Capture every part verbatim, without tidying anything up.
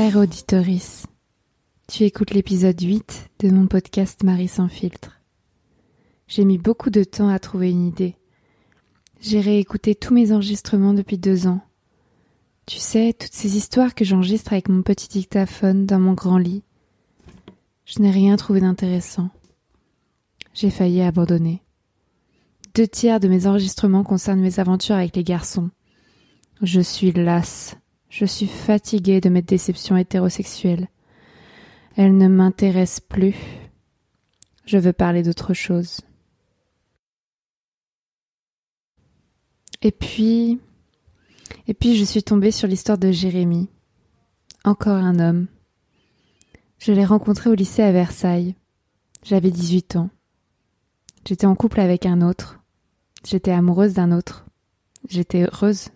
Chère auditorice, tu écoutes l'épisode huit de mon podcast Marie sans filtre. J'ai mis beaucoup de temps à trouver une idée. J'ai réécouté tous mes enregistrements depuis deux ans. Tu sais, toutes ces histoires que j'enregistre avec mon petit dictaphone dans mon grand lit. Je n'ai rien trouvé d'intéressant. J'ai failli abandonner. Deux tiers de mes enregistrements concernent mes aventures avec les garçons. Je suis lasse. Je suis fatiguée de mes déceptions hétérosexuelles. Elles ne m'intéressent plus. Je veux parler d'autre chose. Et puis... Et puis je suis tombée sur l'histoire de Jérémy. Encore un homme. Je l'ai rencontré au lycée à Versailles. J'avais dix-huit ans. J'étais en couple avec un autre. J'étais amoureuse d'un autre. J'étais heureuse.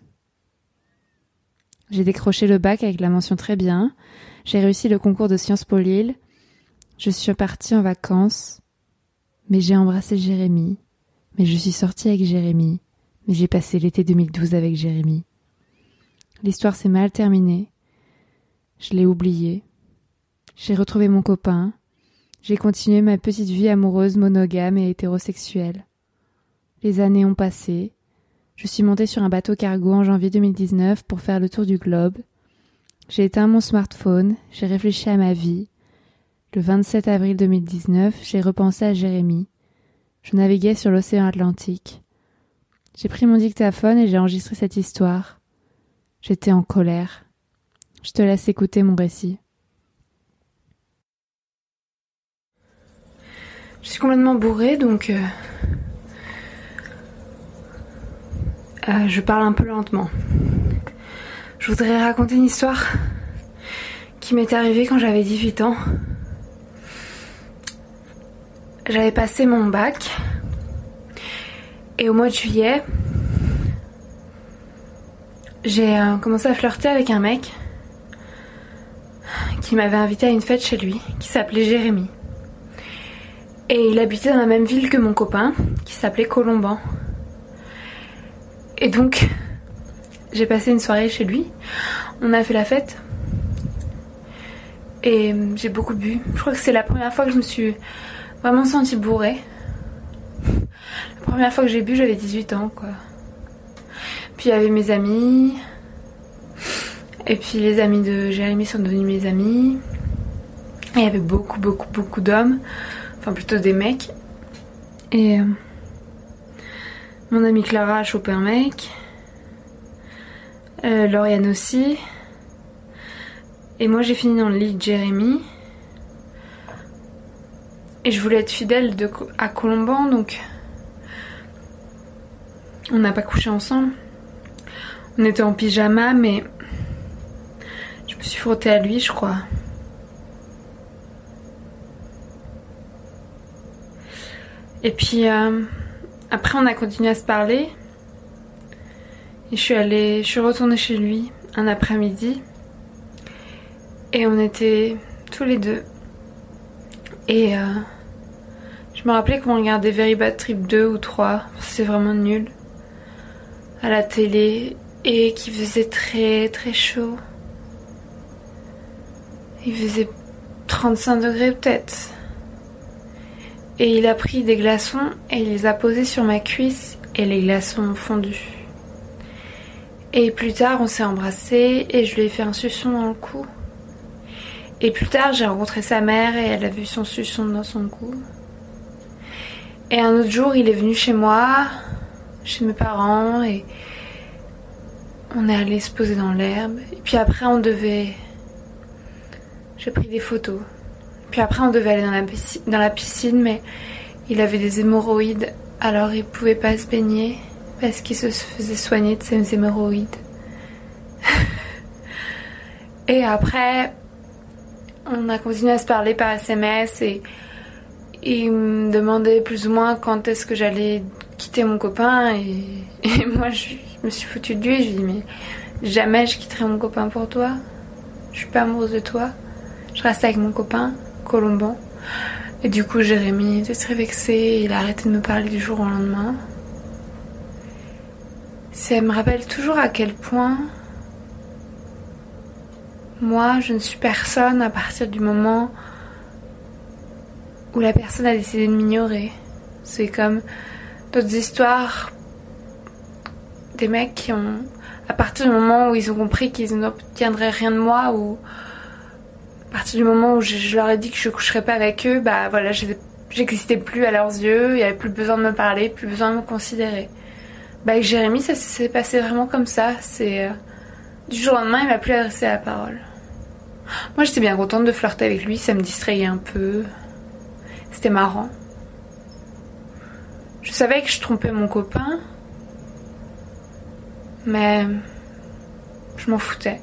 J'ai décroché le bac avec la mention très bien. J'ai réussi le concours de Sciences Po Lille. Je suis partie en vacances. Mais j'ai embrassé Jérémy. Mais je suis sortie avec Jérémy. Mais j'ai passé l'été deux mille douze avec Jérémy. L'histoire s'est mal terminée. Je l'ai oublié. J'ai retrouvé mon copain. J'ai continué ma petite vie amoureuse, monogame et hétérosexuelle. Les années ont passé. Je suis montée sur un bateau cargo en janvier deux mille dix-neuf pour faire le tour du globe. J'ai éteint mon smartphone, j'ai réfléchi à ma vie. Le vingt-sept avril deux mille dix-neuf, j'ai repensé à Jérémy. Je naviguais sur l'océan Atlantique. J'ai pris mon dictaphone et j'ai enregistré cette histoire. J'étais en colère. Je te laisse écouter mon récit. Je suis complètement bourrée, donc... Euh... Euh, je parle un peu lentement. Je voudrais raconter une histoire qui m'est arrivée quand j'avais dix-huit ans. J'avais passé mon bac et au mois de juillet, j'ai euh, commencé à flirter avec un mec qui m'avait invité à une fête chez lui, qui s'appelait Jérémy. Et il habitait dans la même ville que mon copain, qui s'appelait Colomban. Et donc, j'ai passé une soirée chez lui, on a fait la fête, et j'ai beaucoup bu. Je crois que c'est la première fois que je me suis vraiment sentie bourrée. La première fois que j'ai bu, j'avais dix-huit ans, quoi. Puis il y avait mes amis, et puis les amis de Jérémy sont devenus mes amis. Et il y avait beaucoup, beaucoup, beaucoup d'hommes, enfin plutôt des mecs, et... Mon amie Clara a chopé un mec, euh, Lauriane aussi, et moi j'ai fini dans le lit de Jérémy. Et je voulais être fidèle de, à Colomban, donc on n'a pas couché ensemble. On était en pyjama, mais je me suis frottée à lui, je crois. Et puis... Euh... Après, on a continué à se parler et je suis allée, je suis retournée chez lui un après-midi et on était tous les deux. Et euh, je me rappelais qu'on regardait Very Bad Trip deux ou trois, c'est vraiment nul, à la télé et qu'il faisait très très chaud. Il faisait trente-cinq degrés peut-être. Et il a pris des glaçons et il les a posés sur ma cuisse et les glaçons ont fondu. Et plus tard on s'est embrassés et je lui ai fait un suçon dans le cou. Et plus tard j'ai rencontré sa mère et elle a vu son suçon dans son cou. Et un autre jour il est venu chez moi, chez mes parents et on est allé se poser dans l'herbe. Et puis après on devait... J'ai pris des photos. Puis après on devait aller dans la, piscine, dans la piscine mais il avait des hémorroïdes alors il pouvait pas se baigner parce qu'il se faisait soigner de ses hémorroïdes. Et après on a continué à se parler par S M S et il me demandait plus ou moins quand est-ce que j'allais quitter mon copain et, et moi je, je me suis foutue de lui. Je lui ai dit mais jamais je quitterai mon copain pour toi, je suis pas amoureuse de toi, je reste avec mon copain Colomban. Et du coup Jérémy était très vexé, il a arrêté de me parler du jour au lendemain. Ça me rappelle toujours à quel point Moi, je ne suis personne à partir du moment où la personne a décidé de m'ignorer. C'est comme d'autres histoires des mecs qui ont... À partir du moment où ils ont compris qu'ils n'obtiendraient rien de moi, ou à partir du moment où je, je leur ai dit que je ne coucherais pas avec eux, bah voilà, j'existais plus à leurs yeux, il n'y avait plus besoin de me parler, plus besoin de me considérer. Bah avec Jérémy, ça s'est passé vraiment comme ça. C'est... Euh, du jour au lendemain, il m'a plus adressé la parole. Moi, j'étais bien contente de flirter avec lui, ça me distrayait un peu. C'était marrant. Je savais que je trompais mon copain, mais je m'en foutais.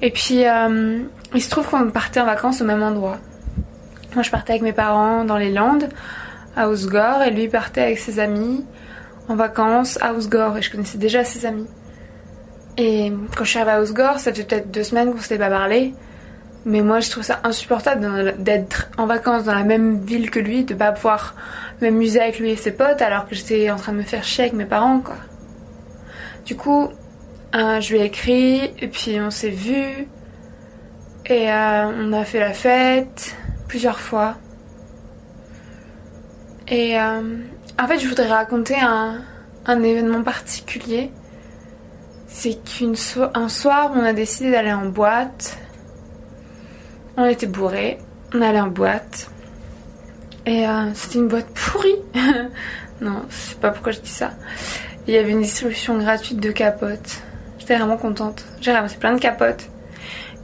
Et puis, euh, il se trouve qu'on partait en vacances au même endroit. Moi, je partais avec mes parents dans les Landes, à Hossegor, et lui partait avec ses amis en vacances à Hossegor, et je connaissais déjà ses amis. Et quand je suis arrivée à Hossegor, ça fait peut-être deux semaines qu'on s'était pas parlé, mais moi je trouve ça insupportable d'être en vacances dans la même ville que lui, de pas pouvoir m'amuser avec lui et ses potes alors que j'étais en train de me faire chier avec mes parents, quoi. Du coup, hein, je lui ai écrit, et puis on s'est vus, et euh, on a fait la fête plusieurs fois. Et euh, en fait, je voudrais raconter un, un événement particulier. C'est qu'un so- soir, on a décidé d'aller en boîte. On était bourrés. On allait en boîte. Et euh, c'était une boîte pourrie. Non, je sais pas pourquoi je dis ça. Il y avait une distribution gratuite de capotes. J'étais vraiment contente. J'ai ramassé plein de capotes.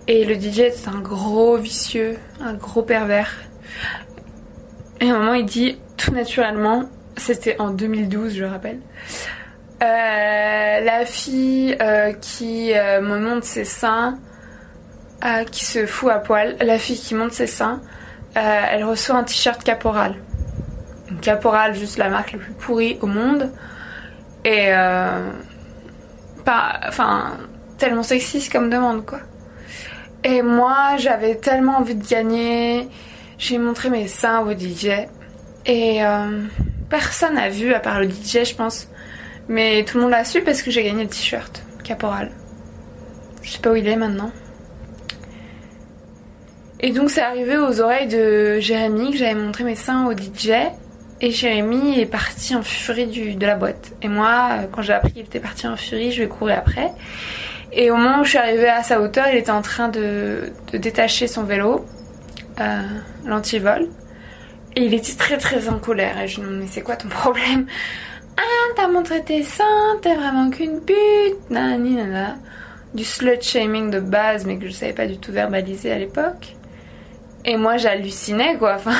Et le D J était un gros vicieux, un gros pervers. Et à un moment, il dit tout naturellement, c'était en deux mille douze, je rappelle... Euh, la fille euh, qui euh, me montre ses seins, euh, qui se fout à poil, la fille qui monte ses seins, euh, elle reçoit un t-shirt Caporal. Donc, Caporal, juste la marque la plus pourrie au monde, et euh, pas, enfin, tellement sexiste comme demande, quoi. Et moi, j'avais tellement envie de gagner, j'ai montré mes seins au D J, et euh, personne n'a vu à part le D J, je pense. Mais tout le monde l'a su parce que j'ai gagné le t-shirt Caporal. Je sais pas où il est maintenant. Et donc c'est arrivé aux oreilles de Jérémy que j'avais montré mes seins au D J. Et Jérémy est parti en furie du, de la boîte. Et moi, quand j'ai appris qu'il était parti en furie, je vais courir après. Et au moment où je suis arrivée à sa hauteur, il était en train de, de détacher son vélo, euh, l'antivol. Et il était très très en colère. Et je lui ai dit, mais c'est quoi ton problème ? Ah, t'as montré tes seins, t'es vraiment qu'une pute, nani nana. Du slut shaming de base, mais que je savais pas du tout verbaliser à l'époque. Et moi j'hallucinais, quoi. Enfin,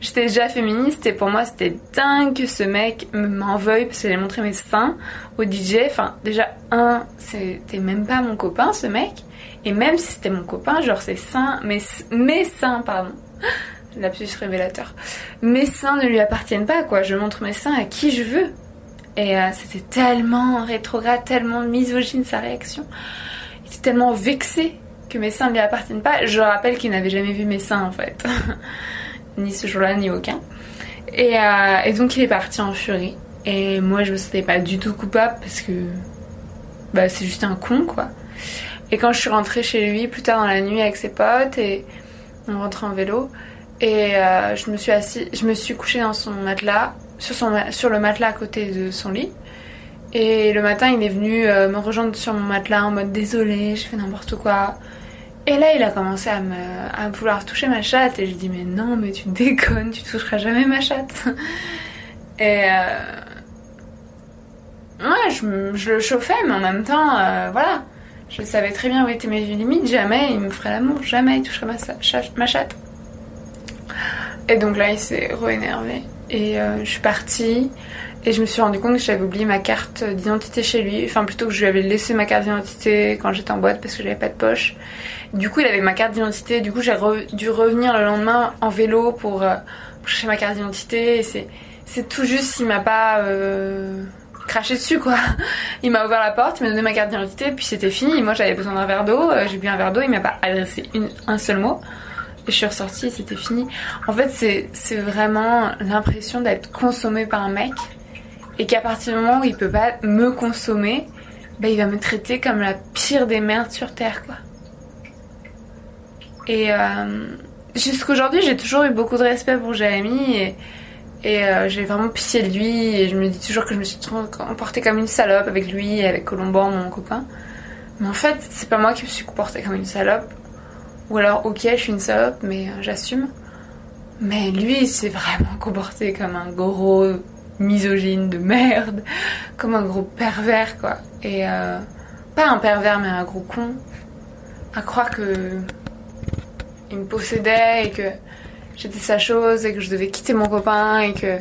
j'étais déjà féministe et pour moi c'était dingue que ce mec m'en veuille parce que j'ai montré mes seins au D J. Enfin, déjà, un, c'était même pas mon copain ce mec. Et même si c'était mon copain, genre ses seins, mes, mes seins, pardon. Lapsus révélateur. Mes seins ne lui appartiennent pas, quoi. Je montre mes seins à qui je veux. Et euh, c'était tellement rétrograde, tellement misogyne sa réaction. Il était tellement vexé que mes seins ne lui appartiennent pas. Je rappelle qu'il n'avait jamais vu mes seins en fait. Ni ce jour-là, ni aucun. Et, euh, et donc il est parti en furie. Et moi je me sentais pas du tout coupable parce que bah, c'est juste un con, quoi. Et quand je suis rentrée chez lui plus tard dans la nuit avec ses potes et on rentrait en vélo. Et euh, je me suis assise, je me suis couchée dans son matelas. Sur, son, sur le matelas à côté de son lit. Et le matin, il est venu euh, me rejoindre sur mon matelas en mode désolée, j'ai fait n'importe quoi. Et là, il a commencé à, me, à vouloir toucher ma chatte. Et je lui ai dit, mais non, mais tu déconnes, tu toucheras jamais ma chatte. Et euh, ouais, je, je le chauffais, mais en même temps, euh, voilà. Je savais très bien où étaient mes limites. Jamais il me ferait l'amour, jamais il toucherait ma, ma chatte. Et donc là, il s'est re-énervé. Et euh, je suis partie et je me suis rendu compte que j'avais oublié ma carte d'identité chez lui. Enfin, plutôt que je lui avais laissé ma carte d'identité quand j'étais en boîte parce que j'avais pas de poche. Du coup, il avait ma carte d'identité. Du coup, j'ai re- dû revenir le lendemain en vélo pour, euh, pour chercher ma carte d'identité. Et c'est, c'est tout juste s'il m'a pas euh, craché dessus, quoi. Il m'a ouvert la porte, il m'a donné ma carte d'identité, puis c'était fini. Moi, j'avais besoin d'un verre d'eau. J'ai bu un verre d'eau, il m'a pas adressé une, un seul mot. Et je suis ressortie, c'était fini. En fait, c'est, c'est vraiment l'impression d'être consommée par un mec et qu'à partir du moment où il peut pas me consommer, bah, il va me traiter comme la pire des merdes sur Terre, quoi. Et euh, jusqu'aujourd'hui, j'ai toujours eu beaucoup de respect pour Jérémy et, et euh, j'ai vraiment pitié de lui. Et je me dis toujours que je me suis comportée comme une salope avec lui et avec Colomban, mon copain. Mais en fait, c'est pas moi qui me suis comportée comme une salope. Ou alors, ok, je suis une salope, mais euh, j'assume. Mais lui, il s'est vraiment comporté comme un gros misogyne de merde, comme un gros pervers, quoi. Et euh, pas un pervers, mais un gros con. À croire que il me possédait et que j'étais sa chose et que je devais quitter mon copain et que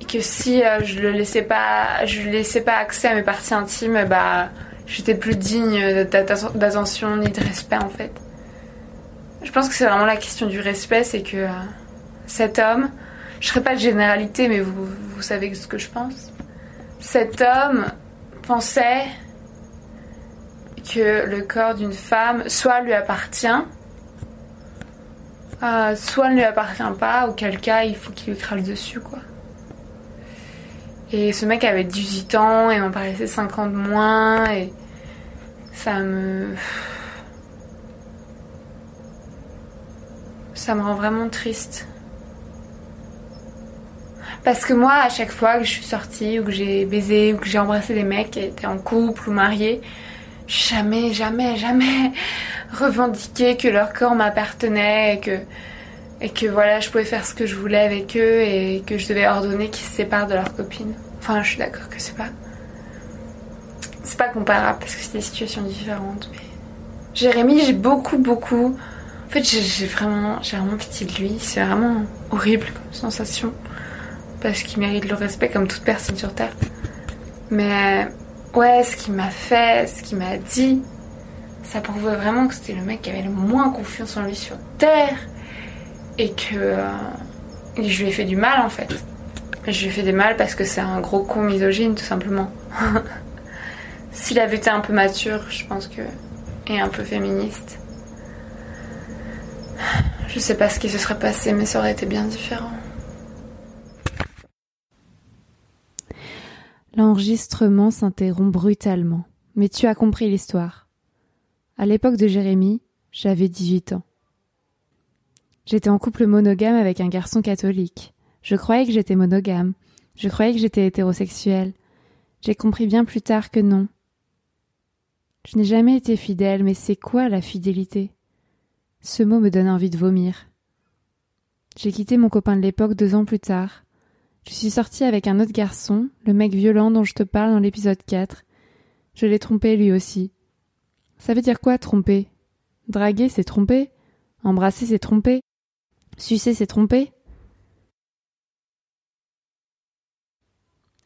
et que si euh, je le laissais pas, je lui laissais pas accès à mes parties intimes, bah j'étais plus digne d'attention ni de respect, en fait. Je pense que c'est vraiment la question du respect, c'est que euh, cet homme, je ferai pas de généralité, mais vous, vous savez ce que je pense. Cet homme pensait que le corps d'une femme soit lui appartient, euh, soit ne lui appartient pas, auquel cas il faut qu'il lui crale dessus, quoi. Et ce mec avait dix-huit ans et m'en paraissait cinquante de moins et ça me... ça me rend vraiment triste. Parce que moi, à chaque fois que je suis sortie ou que j'ai baisé ou que j'ai embrassé des mecs qui étaient en couple ou mariés, jamais, jamais, jamais revendiqué que leur corps m'appartenait et que, et que voilà, je pouvais faire ce que je voulais avec eux et que je devais ordonner qu'ils se séparent de leurs copines. Enfin, je suis d'accord que c'est pas... c'est pas comparable parce que c'est des situations différentes. Mais... Jérémy, j'ai beaucoup, beaucoup... En fait, j'ai, j'ai, vraiment, j'ai vraiment pitié de lui. C'est vraiment horrible comme sensation. Parce qu'il mérite le respect comme toute personne sur Terre. Mais ouais, ce qu'il m'a fait, ce qu'il m'a dit, ça prouvait vraiment que c'était le mec qui avait le moins confiance en lui sur Terre. Et que euh, je lui ai fait du mal, en fait. Je lui ai fait du mal parce que c'est un gros con misogyne, tout simplement. S'il avait été un peu mature, je pense que... et un peu féministe, je sais pas ce qui se serait passé, mais ça aurait été bien différent. L'enregistrement s'interrompt brutalement, mais tu as compris l'histoire. À l'époque de Jérémy, j'avais dix-huit ans. J'étais en couple monogame avec un garçon catholique. Je croyais que j'étais monogame. Je croyais que j'étais hétérosexuelle. J'ai compris bien plus tard que non. Je n'ai jamais été fidèle, mais c'est quoi la fidélité ? Ce mot me donne envie de vomir. J'ai quitté mon copain de l'époque deux ans plus tard. Je suis sortie avec un autre garçon, le mec violent dont je te parle dans l'épisode quatre. Je l'ai trompé lui aussi. Ça veut dire quoi, tromper ? Draguer, c'est tromper ? Embrasser, c'est tromper ? Sucer, c'est tromper ?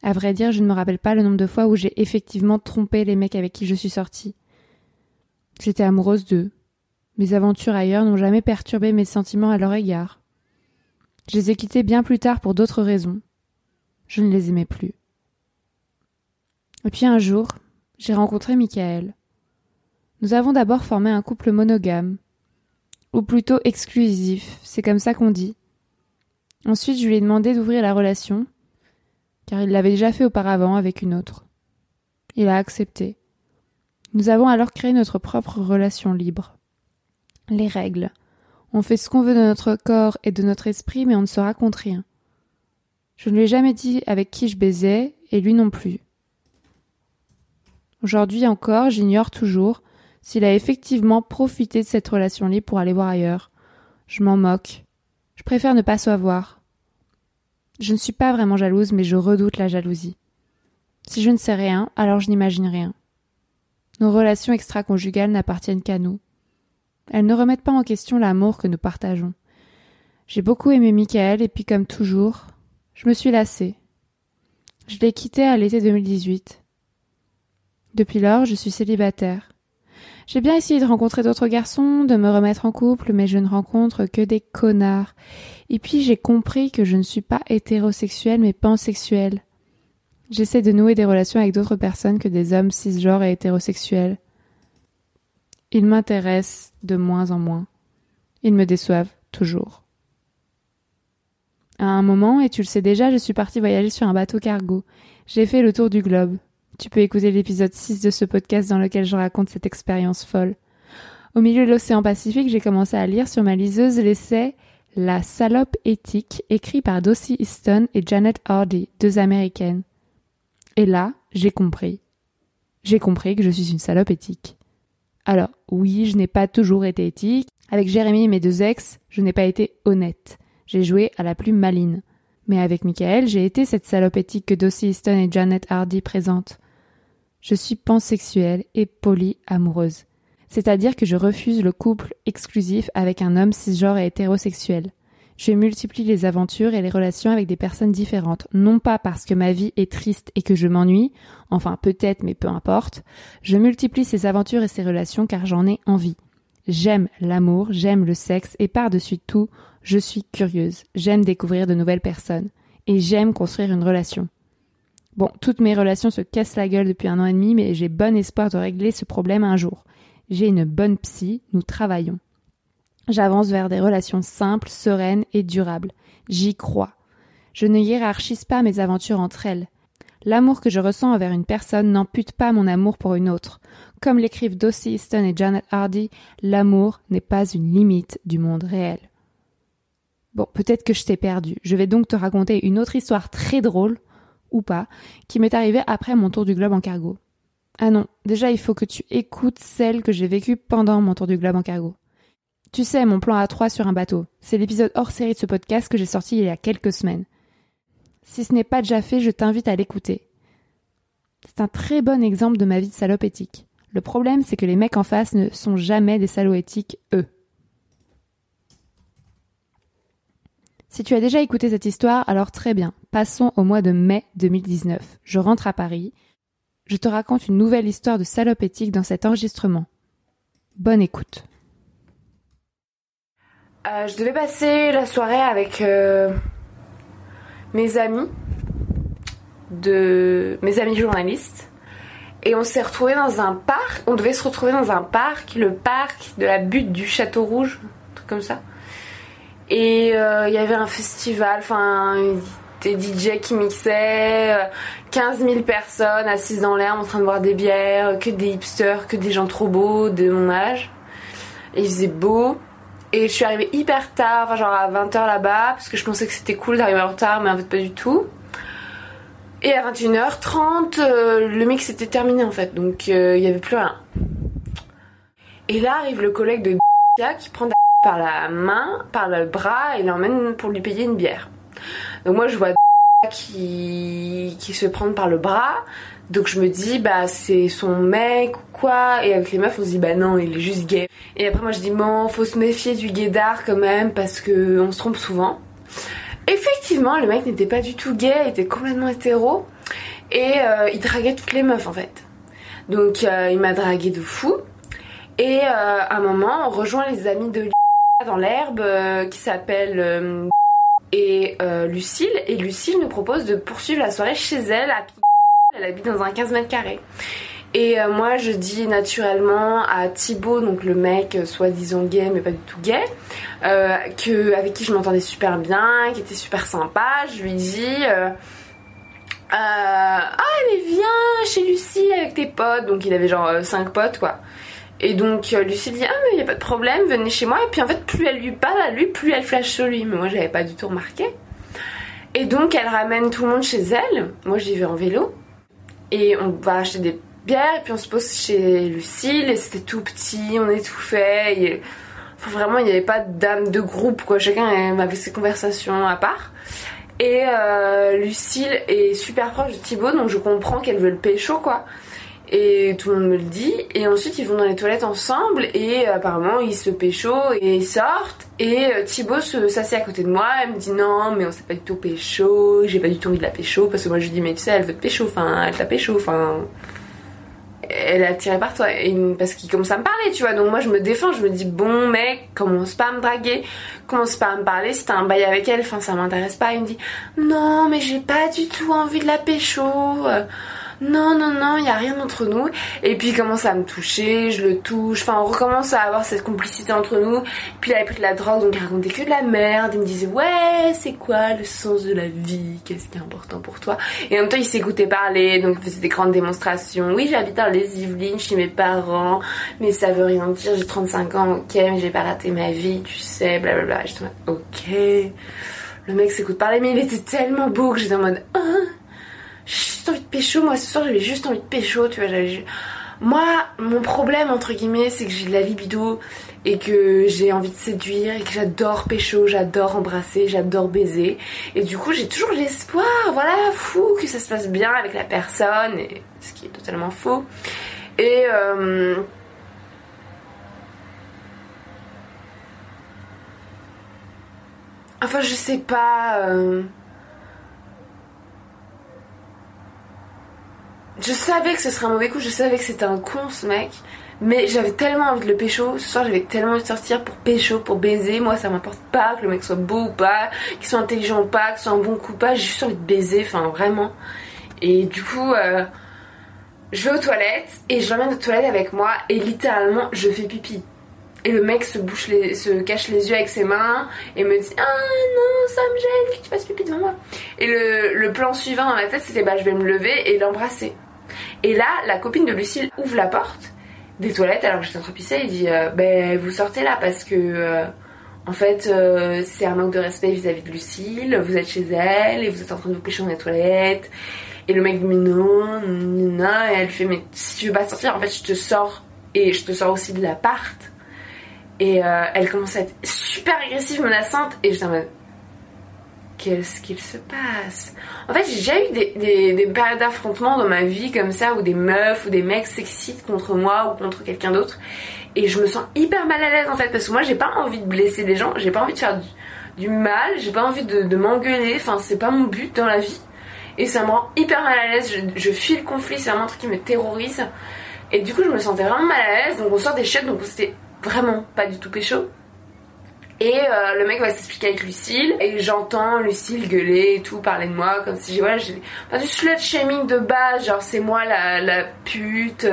À vrai dire, je ne me rappelle pas le nombre de fois où j'ai effectivement trompé les mecs avec qui je suis sortie. J'étais amoureuse d'eux. Mes aventures ailleurs n'ont jamais perturbé mes sentiments à leur égard. Je les ai quittés bien plus tard pour d'autres raisons. Je ne les aimais plus. Et puis un jour, j'ai rencontré Michael. Nous avons d'abord formé un couple monogame, ou plutôt exclusif, c'est comme ça qu'on dit. Ensuite, je lui ai demandé d'ouvrir la relation, car il l'avait déjà fait auparavant avec une autre. Il a accepté. Nous avons alors créé notre propre relation libre. Les règles. On fait ce qu'on veut de notre corps et de notre esprit, mais on ne se raconte rien. Je ne lui ai jamais dit avec qui je baisais, et lui non plus. Aujourd'hui encore, j'ignore toujours s'il a effectivement profité de cette relation libre pour aller voir ailleurs. Je m'en moque. Je préfère ne pas savoir. Je ne suis pas vraiment jalouse, mais je redoute la jalousie. Si je ne sais rien, alors je n'imagine rien. Nos relations extra-conjugales n'appartiennent qu'à nous. Elles ne remettent pas en question l'amour que nous partageons. J'ai beaucoup aimé Michael et puis comme toujours, je me suis lassée. Je l'ai quitté à l'été deux mille dix-huit. Depuis lors, je suis célibataire. J'ai bien essayé de rencontrer d'autres garçons, de me remettre en couple, mais je ne rencontre que des connards. Et puis j'ai compris que je ne suis pas hétérosexuelle mais pansexuelle. J'essaie de nouer des relations avec d'autres personnes que des hommes cisgenres et hétérosexuels. Ils m'intéressent de moins en moins. Ils me déçoivent toujours. À un moment, et tu le sais déjà, je suis partie voyager sur un bateau cargo. J'ai fait le tour du globe. Tu peux écouter l'épisode six de ce podcast dans lequel je raconte cette expérience folle. Au milieu de l'océan Pacifique, j'ai commencé à lire sur ma liseuse l'essai « La salope éthique » écrit par Dossie Easton et Janet Hardy, deux américaines. Et là, j'ai compris. J'ai compris que je suis une salope éthique. Alors, oui, je n'ai pas toujours été éthique. Avec Jérémy et mes deux ex, je n'ai pas été honnête. J'ai joué à la plus maline. Mais avec Michael, j'ai été cette salope éthique que Dossie Easton et Janet Hardy présentent. Je suis pansexuelle et polyamoureuse. C'est-à-dire que je refuse le couple exclusif avec un homme cisgenre et hétérosexuel. Je multiplie les aventures et les relations avec des personnes différentes, non pas parce que ma vie est triste et que je m'ennuie, enfin peut-être mais peu importe, je multiplie ces aventures et ces relations car j'en ai envie. J'aime l'amour, j'aime le sexe et par-dessus tout, je suis curieuse, j'aime découvrir de nouvelles personnes et j'aime construire une relation. Bon, toutes mes relations se cassent la gueule depuis un an et demi mais j'ai bon espoir de régler ce problème un jour. J'ai une bonne psy, nous travaillons. J'avance vers des relations simples, sereines et durables. J'y crois. Je ne hiérarchise pas mes aventures entre elles. L'amour que je ressens envers une personne n'ampute pas mon amour pour une autre. Comme l'écrivent Dossie Easton et Janet Hardy, l'amour n'est pas une limite du monde réel. Bon, peut-être que je t'ai perdu. Je vais donc te raconter une autre histoire très drôle, ou pas, qui m'est arrivée après mon tour du globe en cargo. Ah non, déjà il faut que tu écoutes celle que j'ai vécue pendant mon tour du globe en cargo. Tu sais, mon plan A trois sur un bateau, c'est l'épisode hors série de ce podcast que j'ai sorti il y a quelques semaines. Si ce n'est pas déjà fait, je t'invite à l'écouter. C'est un très bon exemple de ma vie de salope éthique. Le problème, c'est que les mecs en face ne sont jamais des salauds éthiques, eux. Si tu as déjà écouté cette histoire, alors très bien. Passons au mois de mai deux mille dix-neuf. Je rentre à Paris. Je te raconte une nouvelle histoire de salope éthique dans cet enregistrement. Bonne écoute. Euh, je devais passer la soirée avec euh, mes amis, de mes amis journalistes, et on s'est retrouvés dans un parc. On devait se retrouver dans un parc, le parc de la butte du Château Rouge, un truc comme ça. Et il euh, y avait un festival, enfin. Des D J qui mixaient, quinze mille personnes assises dans l'herbe en train de boire des bières, que des hipsters, que des gens trop beaux de mon âge. Et il faisait beau. Et je suis arrivée hyper tard, enfin genre à vingt heures là-bas, parce que je pensais que c'était cool d'arriver en retard, mais en fait pas du tout. Et à vingt et une heures trente, euh, le mix était terminé en fait, donc il euh, n'y avait plus rien. Et là arrive le collègue de qui prend par la main, par le bras, et l'emmène pour lui payer une bière. Donc moi je vois qui, qui se fait prendre par le bras, donc je me dis bah c'est son mec ou quoi, et avec les meufs on se dit bah non il est juste gay. Et après moi je dis bon faut se méfier du gaydar quand même parce qu'on se trompe souvent. Effectivement le mec n'était pas du tout gay, il était complètement hétéro et euh, il draguait toutes les meufs en fait. Donc euh, il m'a dragué de fou et euh, à un moment on rejoint les amis de dans l'herbe euh, qui s'appelle... Euh, Et euh, Lucille, et Lucille nous propose de poursuivre la soirée chez elle à... Elle habite dans un quinze mètres carrés. Et euh, moi je dis naturellement à Thibaut, donc le mec soi-disant gay mais pas du tout gay, euh, que, avec qui je m'entendais super bien, qui était super sympa, je lui dis euh, euh, ah mais viens chez Lucille avec tes potes, donc il avait genre cinq potes quoi. Et donc euh, Lucille dit ah mais y a pas de problème, venez chez moi. Et puis en fait plus elle lui parle à lui, plus elle flash sur lui. Mais moi j'avais pas du tout remarqué. Et donc elle ramène tout le monde chez elle. Moi j'y vais en vélo. Et on va acheter des bières. Et puis on se pose chez Lucille. Et c'était tout petit, on étouffait et... Enfin vraiment il n'y avait pas d'âme de groupe quoi. Chacun avait ses conversations à part. Et euh, Lucille est super proche de Thibaut. Donc je comprends qu'elle veut le pécho quoi. Et tout le monde me le dit. Et ensuite ils vont dans les toilettes ensemble. Et apparemment ils se pécho. Et ils sortent. Et Thibaut s'assied à côté de moi. Elle me dit non mais on s'est pas du tout pécho. J'ai pas du tout envie de la pécho. Parce que moi je lui dis mais tu sais elle veut te pécho. Enfin elle t'a pécho. Enfin elle est attirée par toi. Et parce qu'il commence à me parler tu vois. Donc moi je me défends. Je me dis bon mec commence pas à me draguer. Commence pas à me parler. Si t'as un bail avec elle. Enfin ça m'intéresse pas. Il me dit non mais j'ai pas du tout envie de la pécho. non non non il n'y a rien entre nous, et puis il commence à me toucher, je le touche, enfin on recommence à avoir cette complicité entre nous. Puis il avait pris de la drogue, donc il racontait que de la merde, il me disait ouais c'est quoi le sens de la vie, qu'est-ce qui est important pour toi, et en même temps il s'écoutait parler, donc il faisait des grandes démonstrations, oui j'habite dans les Yvelines chez mes parents mais ça veut rien dire, j'ai trente-cinq ans, ok mais j'ai pas raté ma vie tu sais, blablabla. J'étais en mode ok, le mec s'écoute parler, mais il était tellement beau que j'étais en mode ah, j'ai juste envie de pécho, moi ce soir j'avais juste envie de pécho, tu vois, j'avais... Moi, mon problème entre guillemets, c'est que j'ai de la libido et que j'ai envie de séduire et que j'adore pécho, j'adore embrasser, j'adore baiser, et du coup j'ai toujours l'espoir, voilà, fou, que ça se passe bien avec la personne, et... ce qui est totalement faux. Et... Euh... Enfin je sais pas... Euh... Je savais que ce serait un mauvais coup, je savais que c'était un con ce mec, mais j'avais tellement envie de le pécho, ce soir j'avais tellement envie de sortir pour pécho, pour baiser, moi ça m'importe pas que le mec soit beau ou pas, qu'il soit intelligent ou pas, qu'il soit un bon coup ou pas, j'ai juste envie de baiser, enfin vraiment. Et du coup, euh, je vais aux toilettes et je l'emmène aux toilettes avec moi et littéralement je fais pipi. Et le mec se, bouche les, se cache les yeux avec ses mains et me dit ah non ça me gêne que tu fasses pipi devant moi. Et le, le plan suivant dans ma tête c'était bah je vais me lever et l'embrasser. Et là, la copine de Lucille ouvre la porte des toilettes alors que j'étais en train de pisser, et dit euh, ben bah, vous sortez là parce que euh, en fait euh, c'est un manque de respect vis-à-vis de Lucille, vous êtes chez elle et vous êtes en train de vous pécher dans les toilettes. Et le mec dit mais non, non, non, et elle fait mais si tu veux pas sortir en fait je te sors et je te sors aussi de l'appart. Et euh, elle commence à être super agressive, menaçante, et j'étais en mode qu'est-ce qu'il se passe. En fait j'ai déjà eu des, des, des périodes d'affrontement dans ma vie comme ça où des meufs ou des mecs s'excitent contre moi ou contre quelqu'un d'autre, et je me sens hyper mal à l'aise en fait parce que moi j'ai pas envie de blesser des gens, j'ai pas envie de faire du, du mal, j'ai pas envie de, de m'engueuler, enfin c'est pas mon but dans la vie, et ça me rend hyper mal à l'aise, je, je fuis le conflit, c'est vraiment un truc qui me terrorise, et du coup je me sentais vraiment mal à l'aise, donc on sort des chiottes, donc on s'était vraiment pas du tout pécho. Et euh, le mec va s'expliquer avec Lucille, et j'entends Lucille gueuler et tout, parler de moi comme si j'ai voilà, j'ai pas du slut shaming de base, genre c'est moi la, la pute,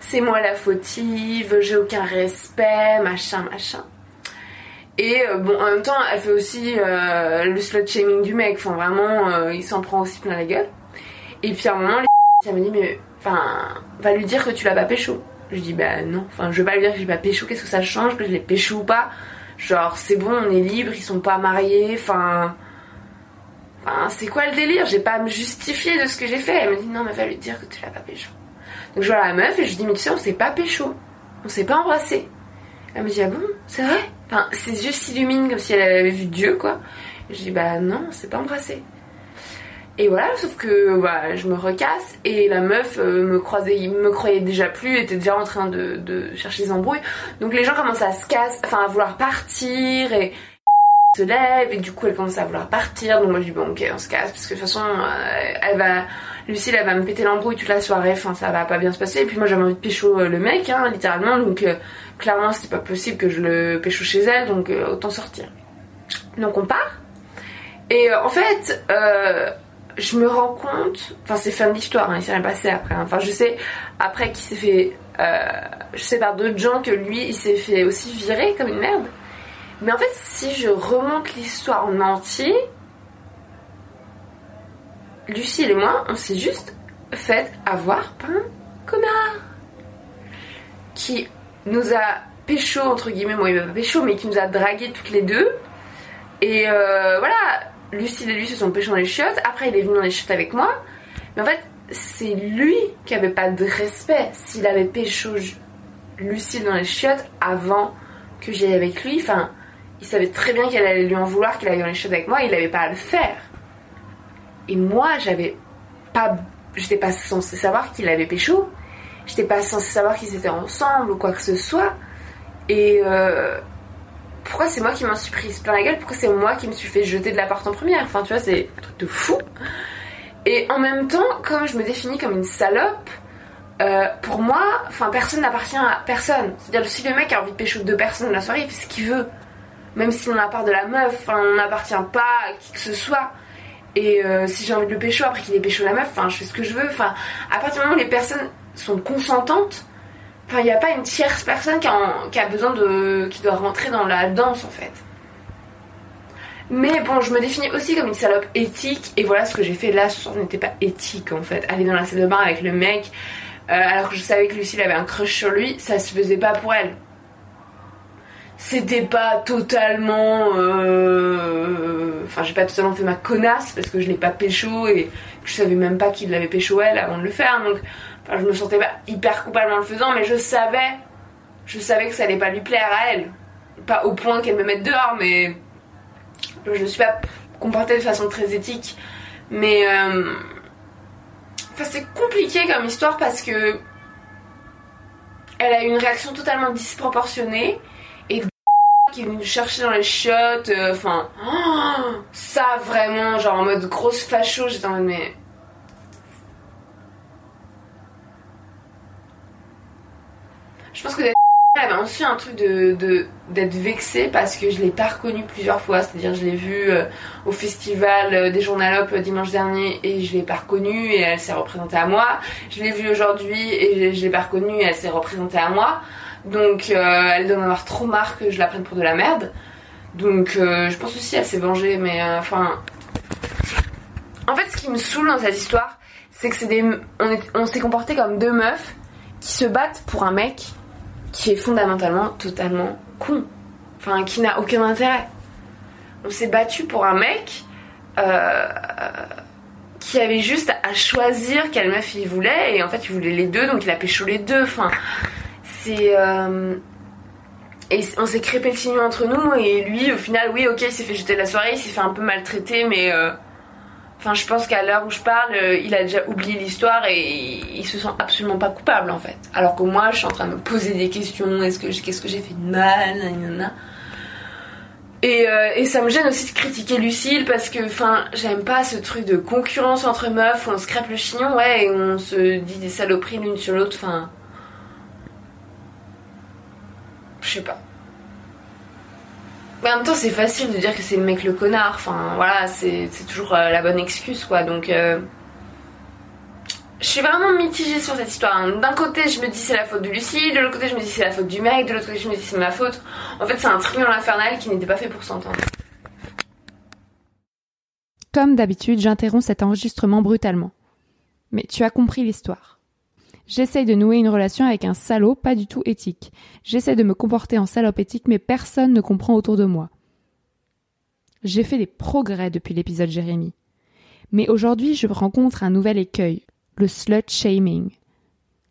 c'est moi la fautive, j'ai aucun respect, machin machin. Et euh, bon, en même temps elle fait aussi euh, le slut shaming du mec, enfin vraiment euh, il s'en prend aussi plein la gueule. Et puis à un moment elle me dit mais enfin va lui dire que tu l'as pas pécho. Je dis bah non, enfin je vais pas lui dire que j'ai pas pécho, qu'est-ce que ça change que je l'ai pécho ou pas, genre c'est bon on est libre, ils sont pas mariés, enfin enfin c'est quoi le délire, j'ai pas à me justifier de ce que j'ai fait. Elle me dit non mais va lui dire que tu l'as pas pécho. Donc je vois la meuf et je dis mais tu sais on s'est pas pécho, on s'est pas embrassé. Elle me dit ah bon c'est vrai, enfin ses yeux s'illuminent comme si elle avait vu Dieu quoi. Et je dis bah non on s'est pas embrassé. Et voilà, sauf que voilà, je me recasse et la meuf euh, me, croisait, me croyait déjà plus, était déjà en train de, de chercher des embrouilles. Donc les gens commencent à se casser, enfin à vouloir partir, et se lève et du coup elle commence à vouloir partir. Donc moi je dis bon ok on se casse parce que de toute façon euh, elle va, Lucille elle va me péter l'embrouille toute la soirée, enfin ça va pas bien se passer. Et puis moi j'avais envie de pécho euh, le mec hein, littéralement, donc euh, clairement c'était pas possible que je le pécho chez elle, donc euh, autant sortir. Donc on part et euh, en fait... Euh, je me rends compte, enfin c'est fin de l'histoire, hein, il s'est rien passé après, hein. Enfin je sais après qu'il s'est fait, euh, je sais par d'autres gens que lui il s'est fait aussi virer comme une merde, mais en fait si je remonte l'histoire en entier, Lucille et moi on s'est juste fait avoir par un connard qui nous a pécho entre guillemets, moi il m'a pas pécho mais qui nous a dragué toutes les deux, et euh, voilà. Lucille et lui se sont pêchés dans les chiottes, après il est venu dans les chiottes avec moi, mais en fait c'est lui qui avait pas de respect, s'il avait pêché Lucille dans les chiottes avant que j'aille avec lui, enfin il savait très bien qu'elle allait lui en vouloir, qu'il allait dans les chiottes avec moi, il avait pas à le faire, et moi j'avais pas, j'étais pas censée savoir qu'il avait pêché, j'étais pas censée savoir qu'ils étaient ensemble ou quoi que ce soit, et euh... pourquoi c'est moi qui m'en suis prise plein la gueule, pourquoi c'est moi qui me suis fait jeter de la porte en première, enfin tu vois c'est un truc de fou. Et en même temps comme je me définis comme une salope, euh, pour moi enfin personne n'appartient à personne, c'est-à-dire si le mec a envie de pécho deux personnes de la soirée il fait ce qu'il veut, même si on a part de la meuf, on n'appartient pas à qui que ce soit, Et euh, si j'ai envie de le pécho après qu'il ait pécho la meuf, enfin je fais ce que je veux. Enfin, à partir du moment où les personnes sont consentantes, enfin il n'y a pas une tierce personne qui a, en, qui a besoin de, qui doit rentrer dans la danse en fait. Mais bon, je me définis aussi comme une salope éthique, et voilà ce que j'ai fait là ce soir n'était pas éthique en fait. Aller dans la salle de bain avec le mec euh, alors que je savais que Lucille avait un crush sur lui, ça se faisait pas pour elle. C'était pas totalement euh... enfin j'ai pas totalement fait ma connasse parce que je l'ai pas pécho et que je savais même pas qu'il l'avait pécho elle avant de le faire, donc enfin, je me sentais pas hyper coupable en le faisant, mais je savais je savais que ça allait pas lui plaire à elle, pas au point qu'elle me mette dehors, mais je me suis pas comportée de façon très éthique. Mais euh... enfin c'est compliqué comme histoire parce que elle a eu une réaction totalement disproportionnée. Et qui est venu me chercher dans les chiottes, enfin, euh, oh, ça vraiment, genre en mode grosse facho, j'étais en mode mais. Je pense que d'être elle avait aussi un truc de, de, d'être vexée parce que je l'ai pas reconnue plusieurs fois, c'est-à-dire je l'ai vue euh, au festival euh, des Journalopes euh, dimanche dernier et je l'ai pas reconnue et elle s'est représentée à moi, je l'ai vue aujourd'hui et je, je l'ai pas reconnue et elle s'est représentée à moi. Donc euh, elle doit en avoir trop marre que je la prenne pour de la merde. Donc euh, je pense aussi elle s'est vengée, mais enfin... Euh, en fait ce qui me saoule dans cette histoire, c'est que c'est des... On, est... On s'est comporté comme deux meufs qui se battent pour un mec qui est fondamentalement totalement con. Enfin qui n'a aucun intérêt. On s'est battu pour un mec euh, qui avait juste à choisir quelle meuf il voulait. Et en fait il voulait les deux, donc il a pécho les deux. Enfin... Et, euh, et on s'est crêpé le chignon entre nous, et lui au final oui ok il s'est fait jeter de la soirée, il s'est fait un peu maltraiter, mais euh, enfin je pense qu'à l'heure où je parle il a déjà oublié l'histoire et il se sent absolument pas coupable en fait, alors que moi je suis en train de me poser des questions, est-ce que qu'est-ce que j'ai fait de mal, et, euh, et ça me gêne aussi de critiquer Lucille parce que enfin j'aime pas ce truc de concurrence entre meufs où on se crêpe le chignon, ouais, et on se dit des saloperies l'une sur l'autre, enfin je sais pas. Mais en même temps, c'est facile de dire que c'est le mec le connard. Enfin, voilà, c'est, c'est toujours euh, la bonne excuse, quoi. Donc, euh, je suis vraiment mitigée sur cette histoire. Hein. D'un côté, je me dis c'est la faute de Lucille. De l'autre côté, je me dis c'est la faute du mec. De l'autre côté, je me dis c'est ma faute. En fait, c'est un triangle infernal qui n'était pas fait pour s'entendre. Comme d'habitude, j'interromps cet enregistrement brutalement. Mais tu as compris l'histoire. J'essaye de nouer une relation avec un salaud pas du tout éthique. J'essaie de me comporter en salope éthique, mais personne ne comprend autour de moi. J'ai fait des progrès depuis l'épisode Jérémy. Mais aujourd'hui, je rencontre un nouvel écueil, le slut-shaming,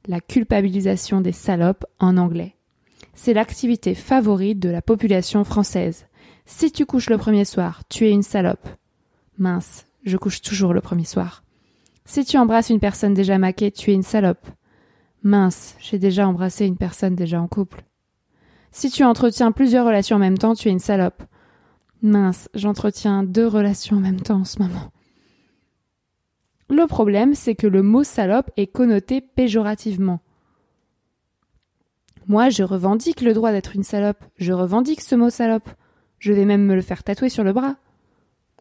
la culpabilisation des salopes en anglais. C'est l'activité favorite de la population française. Si tu couches le premier soir, tu es une salope. Mince, je couche toujours le premier soir. Si tu embrasses une personne déjà maquée, tu es une salope. Mince, j'ai déjà embrassé une personne déjà en couple. Si tu entretiens plusieurs relations en même temps, tu es une salope. Mince, j'entretiens deux relations en même temps en ce moment. Le problème, c'est que le mot salope est connoté péjorativement. Moi, je revendique le droit d'être une salope. Je revendique ce mot salope. Je vais même me le faire tatouer sur le bras.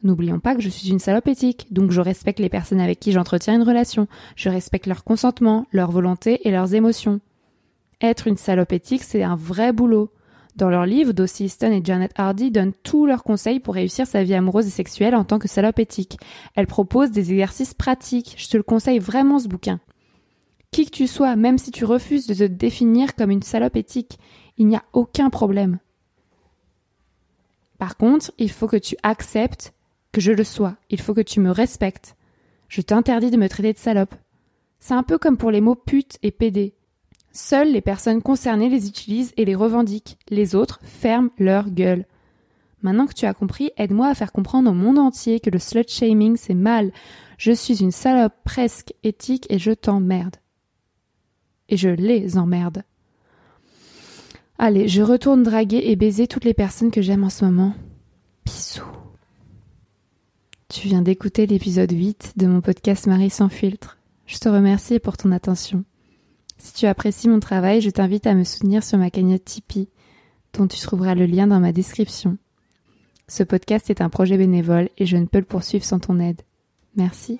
N'oublions pas que je suis une salope éthique, donc je respecte les personnes avec qui j'entretiens une relation. Je respecte leur consentement, leur volonté et leurs émotions. Être une salope éthique, c'est un vrai boulot. Dans leur livre, Dossie Easton et Janet Hardy donnent tous leurs conseils pour réussir sa vie amoureuse et sexuelle en tant que salope éthique. Elles proposent des exercices pratiques. Je te le conseille vraiment, ce bouquin. Qui que tu sois, même si tu refuses de te définir comme une salope éthique, il n'y a aucun problème. Par contre, il faut que tu acceptes que je le sois, il faut que tu me respectes. Je t'interdis de me traiter de salope. C'est un peu comme pour les mots pute et pédé. Seules les personnes concernées les utilisent et les revendiquent. Les autres ferment leur gueule. Maintenant que tu as compris, aide-moi à faire comprendre au monde entier que le slut-shaming c'est mal. Je suis une salope presque éthique et je t'emmerde. Et je les emmerde. Allez, je retourne draguer et baiser toutes les personnes que j'aime en ce moment. Bisous. Tu viens d'écouter l'épisode huit de mon podcast Marie sans filtre. Je te remercie pour ton attention. Si tu apprécies mon travail, je t'invite à me soutenir sur ma cagnotte Tipeee, dont tu trouveras le lien dans ma description. Ce podcast est un projet bénévole et je ne peux le poursuivre sans ton aide. Merci.